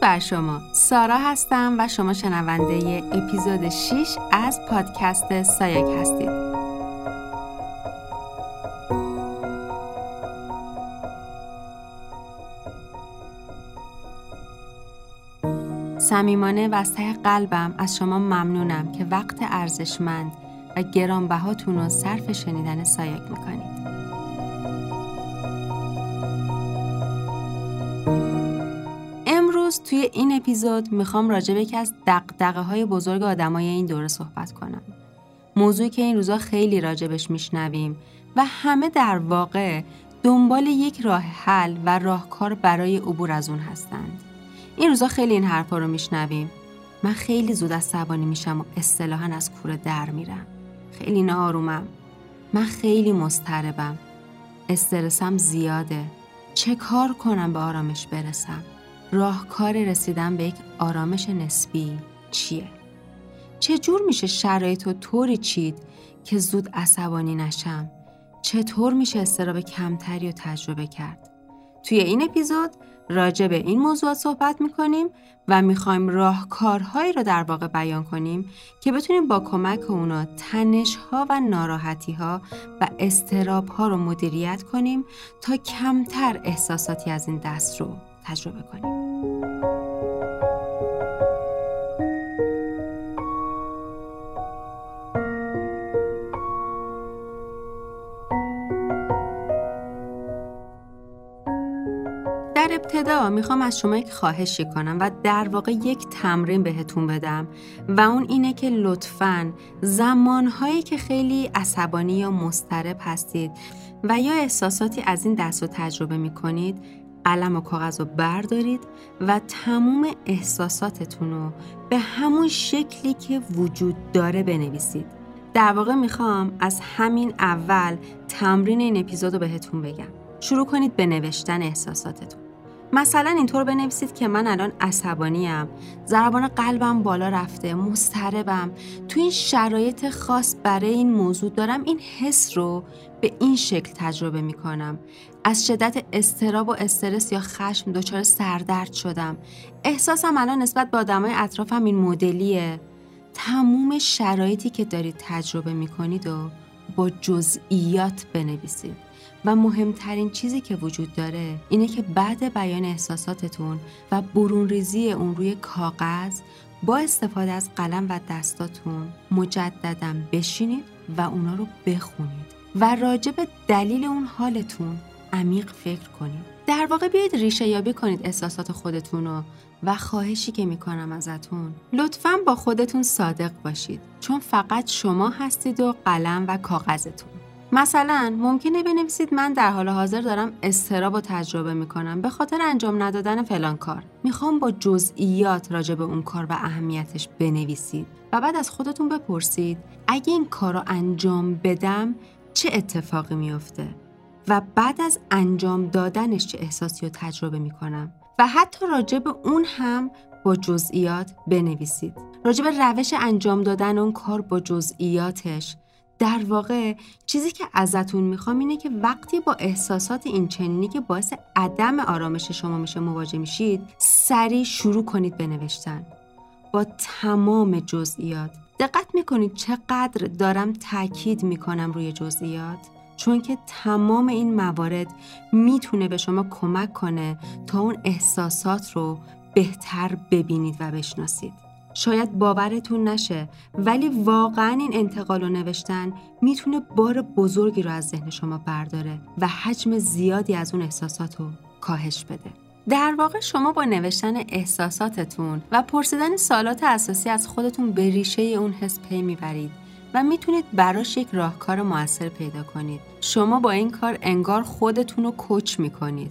درود بر شما، سارا هستم و شما شنونده اپیزود 6 از پادکست سایک هستید. صمیمانه و از ته قلبم از شما ممنونم که وقت ارزشمند و گرانبهاتون رو صرف شنیدن سایک میکنید. توی این اپیزود میخوام راجع به یکی از دغدغه‌های بزرگ آدمای این دوره صحبت کنم. موضوعی که این روزا خیلی راجبش میشنویم و همه در واقع دنبال یک راه حل و راهکار برای عبور از اون هستند. این روزا خیلی این حرفا رو میشنویم. من خیلی زود عصبانی میشم و اصطلاحاً از کوره در میرم. خیلی ناآرومم. من خیلی مضطربم. استرسم زیاده. چه کار کنم به آرامش برسم؟ راهکار رسیدن به یک آرامش نسبی چیه؟ چجور میشه شرایط رو طوری چید که زود عصبانی نشم؟ چطور میشه استرس کمتری رو تجربه کرد؟ توی این اپیزود راجع به این موضوعات صحبت میکنیم و میخوایم راهکارهایی رو در واقع بیان کنیم که بتونیم با کمک اونا تنش‌ها و ناراحتی‌ها و اضطراب‌ها رو مدیریت کنیم تا کمتر احساساتی از این دست رو تجربه کنیم. در ابتدا میخوام از شما یک خواهشی کنم و در واقع یک تمرین بهتون بدم و اون اینه که لطفاً زمانهایی که خیلی عصبانی یا مضطرب هستید و یا احساساتی از این دست رو تجربه میکنید قلم و کاغذ رو بردارید و تمام احساساتتون رو به همون شکلی که وجود داره بنویسید. در واقع میخوام از همین اول تمرین این اپیزود رو بهتون بگم. شروع کنید به نوشتن احساساتتون. مثلا اینطور بنویسید که من الان عصبانیم، ضربان قلبم بالا رفته، مضطربم، تو این شرایط خاص برای این موضوع دارم این حس رو به این شکل تجربه می کنم. از شدت اضطراب و استرس یا خشم دچار سردرد شدم. احساسم الان نسبت به آدمای اطرافم این مدلیه. تمام شرایطی که دارید تجربه می کنید و با جزئیات بنویسید. و مهمترین چیزی که وجود داره اینه که بعد بیان احساساتتون و برون ریزی اون روی کاغذ با استفاده از قلم و دستاتون مجدداً بشینید و اونا رو بخونید و راجع به دلیل اون حالتون عمیق فکر کنید. در واقع بیاید ریشه یابی کنید احساسات خودتون رو و خواهشی که میکنم ازتون لطفاً با خودتون صادق باشید، چون فقط شما هستید و قلم و کاغذتون. مثلا ممکنه بنویسید من در حال حاضر دارم اضطراب رو تجربه میکنم به خاطر انجام ندادن فلان کار. میخوام با جزئیات راجع به اون کار و اهمیتش بنویسید و بعد از خودتون بپرسید اگه این کار رو انجام بدم چه اتفاقی میفته و بعد از انجام دادنش چه احساسی رو تجربه میکنم و حتی راجع به اون هم با جزئیات بنویسید. راجع به روش انجام دادن اون کار با جزئیاتش. در واقع چیزی که ازتون میخوام اینه که وقتی با احساسات این چنینی که باعث عدم آرامش شما میشه مواجه میشید، سریع شروع کنید به نوشتن با تمام جزئیات. دقت میکنید چقدر دارم تاکید میکنم روی جزئیات، چون که تمام این موارد میتونه به شما کمک کنه تا اون احساسات رو بهتر ببینید و بشناسید. شاید باورتون نشه ولی واقعا این انتقال و نوشتن میتونه بار بزرگی رو از ذهن شما برداره و حجم زیادی از اون احساسات رو کاهش بده. در واقع شما با نوشتن احساساتتون و پرسیدن سوالات اساسی از خودتون به ریشه اون حس پی میبرید و میتونید براش یک راهکار مؤثر پیدا کنید. شما با این کار انگار خودتون رو کوچ میکنید.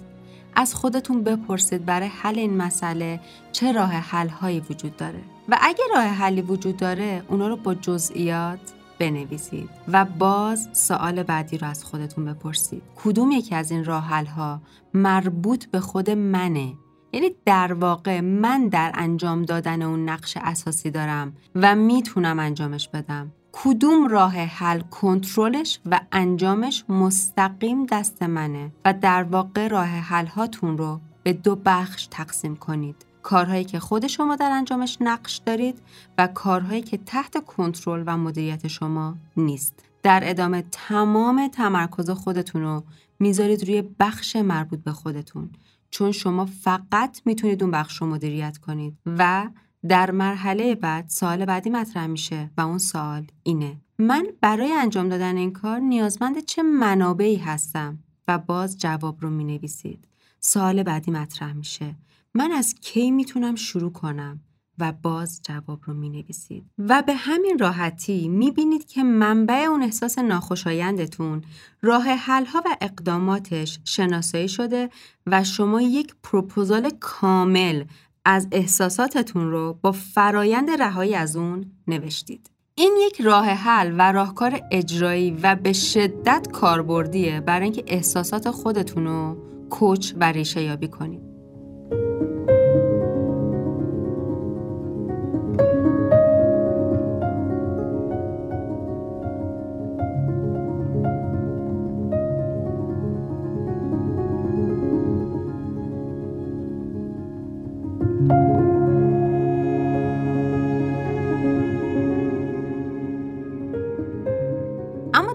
از خودتون بپرسید برای حل این مسئله چه راه حل‌هایی وجود داره و اگه راه حلی وجود داره اونا رو با جزئیات بنویسید و باز سوال بعدی رو از خودتون بپرسید. کدوم یکی از این راه حل‌ها مربوط به خود منه؟ یعنی در واقع من در انجام دادن اون نقش اساسی دارم و میتونم انجامش بدم. کدوم راه حل کنترلش و انجامش مستقیم دست منه و در واقع راه حل هاتون رو به 2 بخش تقسیم کنید. کارهایی که خود شما در انجامش نقش دارید و کارهایی که تحت کنترل و مدیریت شما نیست. در ادامه تمام تمرکز خودتون رو میذارید روی بخش مربوط به خودتون، چون شما فقط میتونید اون بخش رو مدیریت کنید. و در مرحله بعد سوال بعدی مطرح میشه و اون سوال اینه: من برای انجام دادن این کار نیازمند چه منابعی هستم؟ و باز جواب رو مینویسید. سوال بعدی مطرح میشه: من از کی میتونم شروع کنم؟ و باز جواب رو مینویسید. و به همین راحتی میبینید که منبع اون احساس ناخوشایندتون، راه حلها و اقداماتش شناسایی شده و شما یک پروپوزال کامل از احساساتتون رو با فرایند رهایی از اون نوشتید. این یک راه حل و راهکار اجرایی و به شدت کاربردیه برای اینکه احساسات خودتون رو کوچ و ریشه یابی کنید.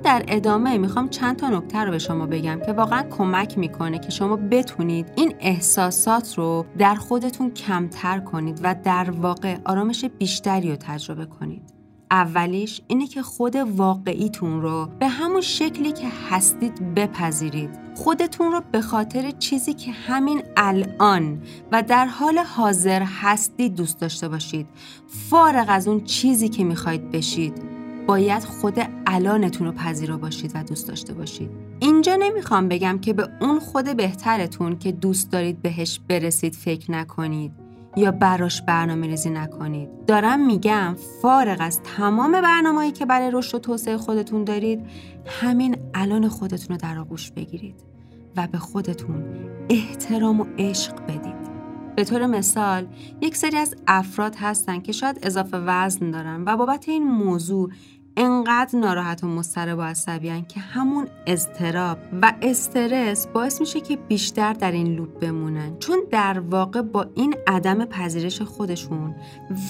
در ادامه میخوام چند تا نکته رو به شما بگم که واقعا کمک میکنه که شما بتونید این احساسات رو در خودتون کمتر کنید و در واقع آرامش بیشتری رو تجربه کنید. اولیش اینه که خود واقعیتون رو به همون شکلی که هستید بپذیرید. خودتون رو به خاطر چیزی که همین الان و در حال حاضر هستید دوست داشته باشید. فارغ از اون چیزی که میخواید بشید، باید خود الانتون رو پذیرا باشید و دوست داشته باشید. اینجا نمیخوام بگم که به اون خود بهترتون که دوست دارید بهش برسید فکر نکنید یا براش برنامه‌ریزی نکنید. دارم میگم فارغ از تمام برنامه‌ای که برای رشد و توسعه خودتون دارید، همین الان خودتون رو در آغوش بگیرید و به خودتون احترام و عشق بدید. به طور مثال یک سری از افراد هستن که شاید اضافه وزن دارن و بابت این موضوع انقدر ناراحت و مضطرب و عصبیان که همون اضطراب و استرس باعث میشه که بیشتر در این لوپ بمونن، چون در واقع با این عدم پذیرش خودشون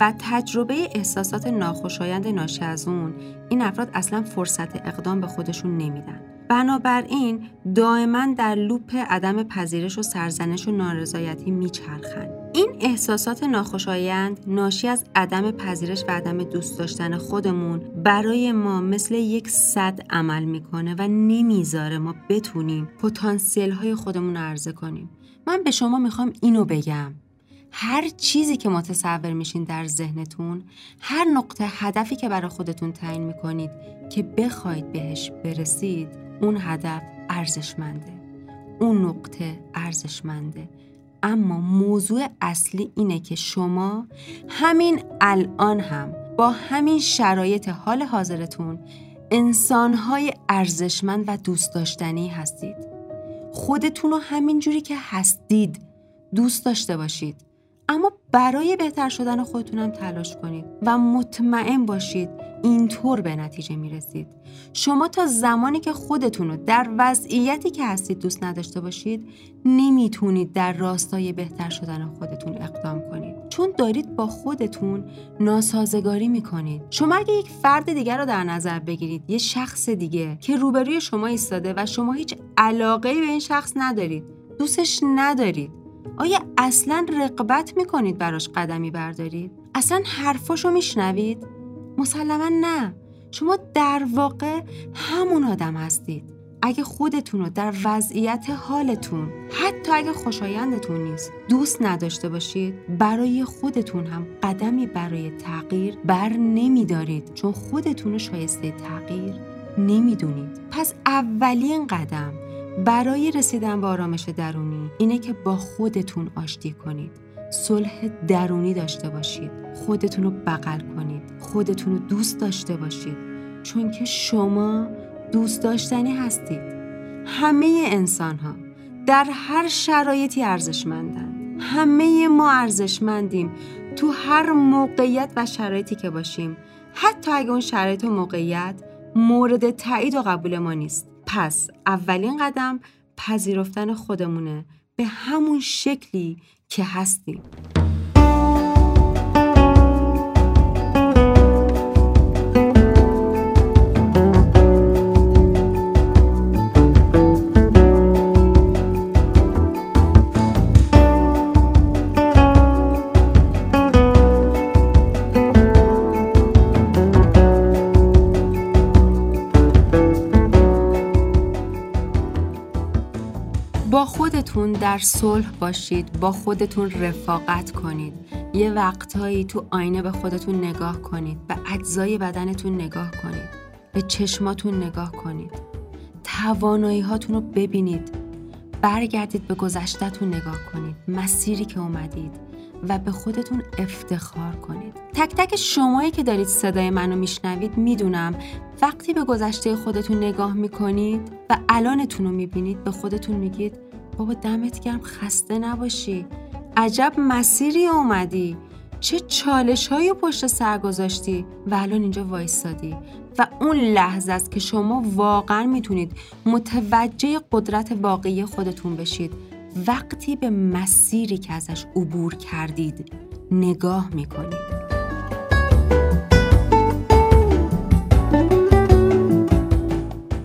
و تجربه احساسات ناخوشایند ناشی از اون، این افراد اصلا فرصت اقدام به خودشون نمیدن. بنابراین دائما در لوپ عدم پذیرش و سرزنش و نارضایتی میچرخن. این احساسات ناخوشایند ناشی از عدم پذیرش و عدم دوست داشتن خودمون برای ما مثل یک سد عمل میکنه و نمیذاره ما بتونیم پتانسیل های خودمون رو عرضه کنیم. من به شما میخوام اینو بگم: هر چیزی که متصور میشین در ذهنتون، هر نقطه هدفی که برای خودتون تعیین میکنید که بخواید بهش برسید، اون هدف ارزشمنده، اون نقطه ارزشمنده، اما موضوع اصلی اینه که شما همین الان هم با همین شرایط حال حاضرتون انسان‌های ارزشمند و دوست داشتنی هستید. خودتون رو همین جوری که هستید دوست داشته باشید، اما برای بهتر شدن خودتون هم تلاش کنید و مطمئن باشید اینطور به نتیجه میرسید. شما تا زمانی که خودتون رو در وضعیتی که هستید دوست نداشته باشید، نمیتونید در راستای بهتر شدن خودتون اقدام کنید، چون دارید با خودتون ناسازگاری میکنید. شما اگه یک فرد دیگر رو در نظر بگیرید، یه شخص دیگه که روبروی شما ایستاده و شما هیچ علاقه‌ای به این شخص ندارید، دوستش ندارید، آیا اصلاً رقبت میکنید براش قدمی بردارید؟ اصلاً حرفاشو میشنوید؟ مسلماً نه. شما در واقع همون آدم هستید. اگه خودتون رو در وضعیت حالتون، حتی اگه خوشایندتون نیست، دوست نداشته باشید، برای خودتون هم قدمی برای تغییر بر نمیدارید، چون خودتون رو شایسته تغییر نمیدونید. پس اولین قدم برای رسیدن به آرامش درونی اینه که با خودتون آشتی کنید، صلح درونی داشته باشید، خودتون رو بغل کنید، خودتون رو دوست داشته باشید، چون که شما دوست داشتنی هستید. همه انسان ها در هر شرایطی ارزشمندند. همه ما ارزشمندیم تو هر موقعیت و شرایطی که باشیم، حتی اگه اون شرایط و موقعیت مورد تایید و قبول ما نیست. پس اولین قدم پذیرفتن خودمونه به همون شکلی که هستیم. با خودتون در صلح باشید، با خودتون رفاقت کنید. یه وقتایی تو آینه به خودتون نگاه کنید، به اجزای بدنتون نگاه کنید، به چشماتون نگاه کنید، توانایی هاتون رو ببینید، برگردید به گذشته‌تون نگاه کنید، مسیری که اومدید و به خودتون افتخار کنید. تک تک شمایی که دارید صدای منو میشنوید میدونم وقتی به گذشته خودتون نگاه میکنید و الانتون رو میبینید به خودتون میگید بابا دمت گرم، خسته نباشی، عجب مسیری اومدی، چه چالش هایی پشت سر گذاشتی و الان اینجا وایستادی. و اون لحظه است که شما واقعا میتونید متوجه قدرت واقعی خودتون بشید. وقتی به مسیری که ازش عبور کردید نگاه میکنید.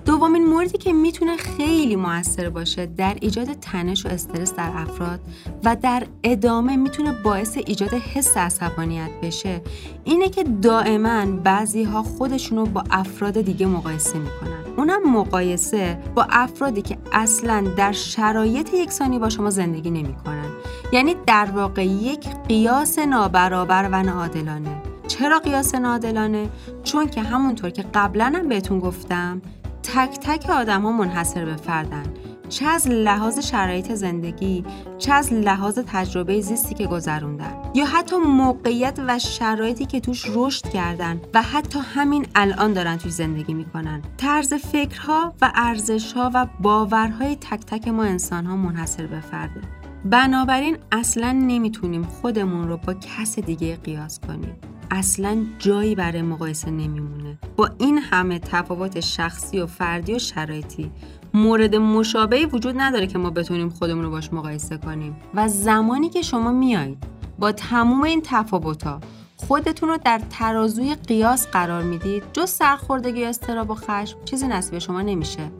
دومین موردی که میتونه خیلی مؤثر باشه در ایجاد تنش و استرس در افراد و در ادامه میتونه باعث ایجاد حس عصبانیت بشه اینه که دائما بعضیها خودشونو با افراد دیگه مقایسه میکنن. اونم مقایسه با افرادی که اصلاً در شرایط یکسانی با شما زندگی نمی‌کنن. یعنی در واقع یک قیاس نابرابر و ناعادلانه. چرا قیاس ناعادلانه؟ چون که همونطور که قبلاً هم بهتون گفتم تک تک آدم‌ها منحصر به فردن. چه از لحاظ شرایط زندگی، چه از لحاظ تجربه زیستی که گذروندن یا حتی موقعیت و شرایطی که توش رشد کردن و حتی همین الان دارن توی زندگی میکنن. طرز فکرها و ارزشها و باورهای تک تک ما انسانها منحصر به فرده. بنابراین اصلاً نمیتونیم خودمون رو با کس دیگه قیاس کنیم. اصلاً جایی برای مقایسه نمیمونه. با این همه تفاوت شخصی و فردی و شرایطی مورد مشابهی وجود نداره که ما بتونیم خودمون رو باش مقایسه کنیم. و زمانی که شما میایید با تموم این تفاوت‌ها خودتون رو در ترازوی قیاس قرار میدید، جز سرخوردگی و اضطراب و خشم چیزی نصیب شما نمیشه.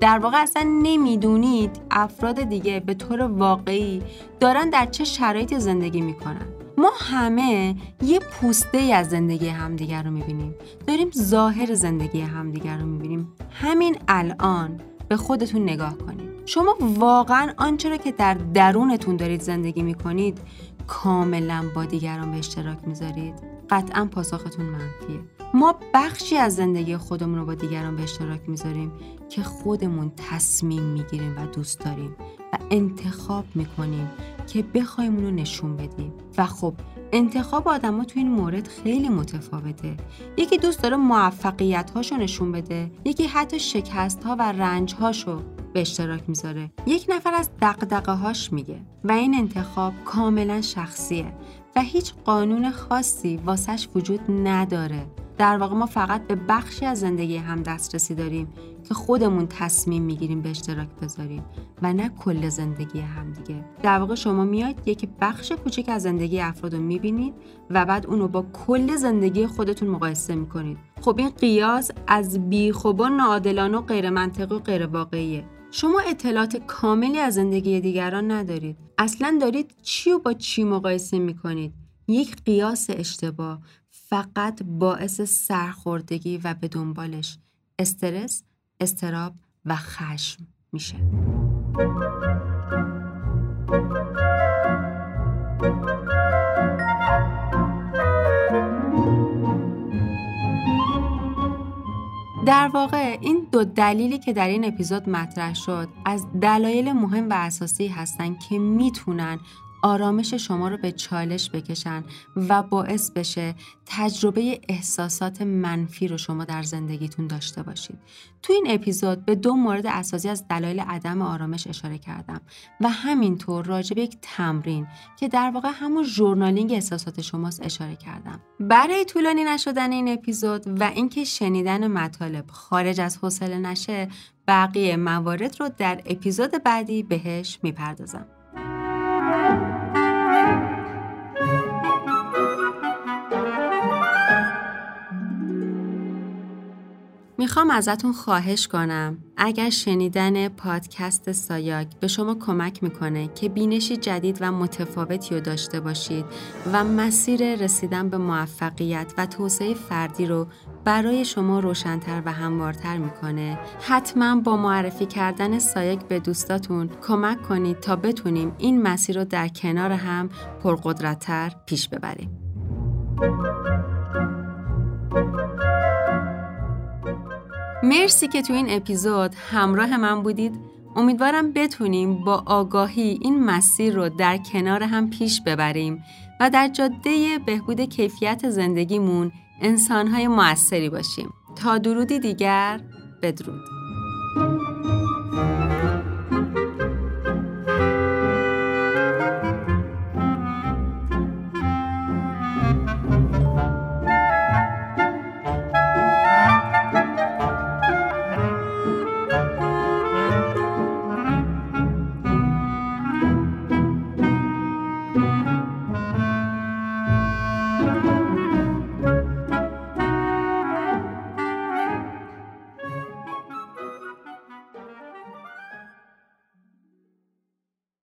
در واقع اصلا نمیدونید افراد دیگه به طور واقعی دارن در چه شرایطی زندگی میکنن. ما همه یه پوسته ای از زندگی همدیگر رو میبینیم، داریم ظاهر زندگی همدیگر رو میبینیم. همین الان به خودتون نگاه کنید. شما واقعاً آنچه را که در درونتون دارید زندگی میکنید کاملاً با دیگران به اشتراک میذارید؟ قطعاً پاسختون منفیه. ما بخشی از زندگی خودمون رو با دیگران به اشتراک میذاریم که خودمون تصمیم میگیریم و دوست داریم و انتخاب میکنیم که بخوایم اون رو نشون بدیم. و خب انتخاب آدم‌ها تو این مورد خیلی متفاوته. یکی دوست داره موفقیت‌هاشو نشون بده، یکی حتی شکست‌ها و رنج‌هاشو به اشتراک میذاره، یک نفر از دغدغه‌هاش میگه و این انتخاب کاملاً شخصیه و هیچ قانون خاصی واسش وجود نداره. در واقع ما فقط به بخشی از زندگی هم دسترسی داریم که خودمون تصمیم میگیریم به اشتراک بذاریم و نه کل زندگی هم دیگه. در واقع شما میاید یک بخش کوچک از زندگی افراد رو میبینید و بعد اونو با کل زندگی خودتون مقایسه میکنید. خب این قیاس از بیخوب و ناعادلانه و غیر منطقی و غیر واقعیه. شما اطلاعات کاملی از زندگی دیگران ندارید. اصلاً دارید چی و با چی مقایسه میکنید؟ یک قیاس اشتباه فقط باعث سرخوردگی و به دنبالش استرس، اضطراب و خشم میشه. در واقع این دو دلیلی که در این اپیزود مطرح شد از دلایل مهم و اساسی هستن که میتونن آرامش شما رو به چالش بکشن و باعث بشه تجربه احساسات منفی رو شما در زندگیتون داشته باشید. تو این اپیزود به دو مورد اساسی از دلایل عدم آرامش اشاره کردم و همینطور راجع به یک تمرین که در واقع همون ژورنالینگ احساسات شماست اشاره کردم. برای طولانی نشدن این اپیزود و اینکه شنیدن مطالب خارج از حوصله نشه، بقیه موارد رو در اپیزود بعدی بهش میپردازم. میخوام ازتون خواهش کنم اگر شنیدن پادکست سایاک به شما کمک میکنه که بینشی جدید و متفاوتی رو داشته باشید و مسیر رسیدن به موفقیت و توسعه فردی رو برای شما روشن‌تر و هموارتر میکنه، حتما با معرفی کردن سایاک به دوستاتون کمک کنید تا بتونیم این مسیر رو در کنار هم پرقدرت‌تر پیش ببریم. مرسی که تو این اپیزود همراه من بودید. امیدوارم بتونیم با آگاهی این مسیر رو در کنار هم پیش ببریم و در جاده بهبود کیفیت زندگیمون انسان‌های موثری باشیم. تا درودی دیگر، بدرود.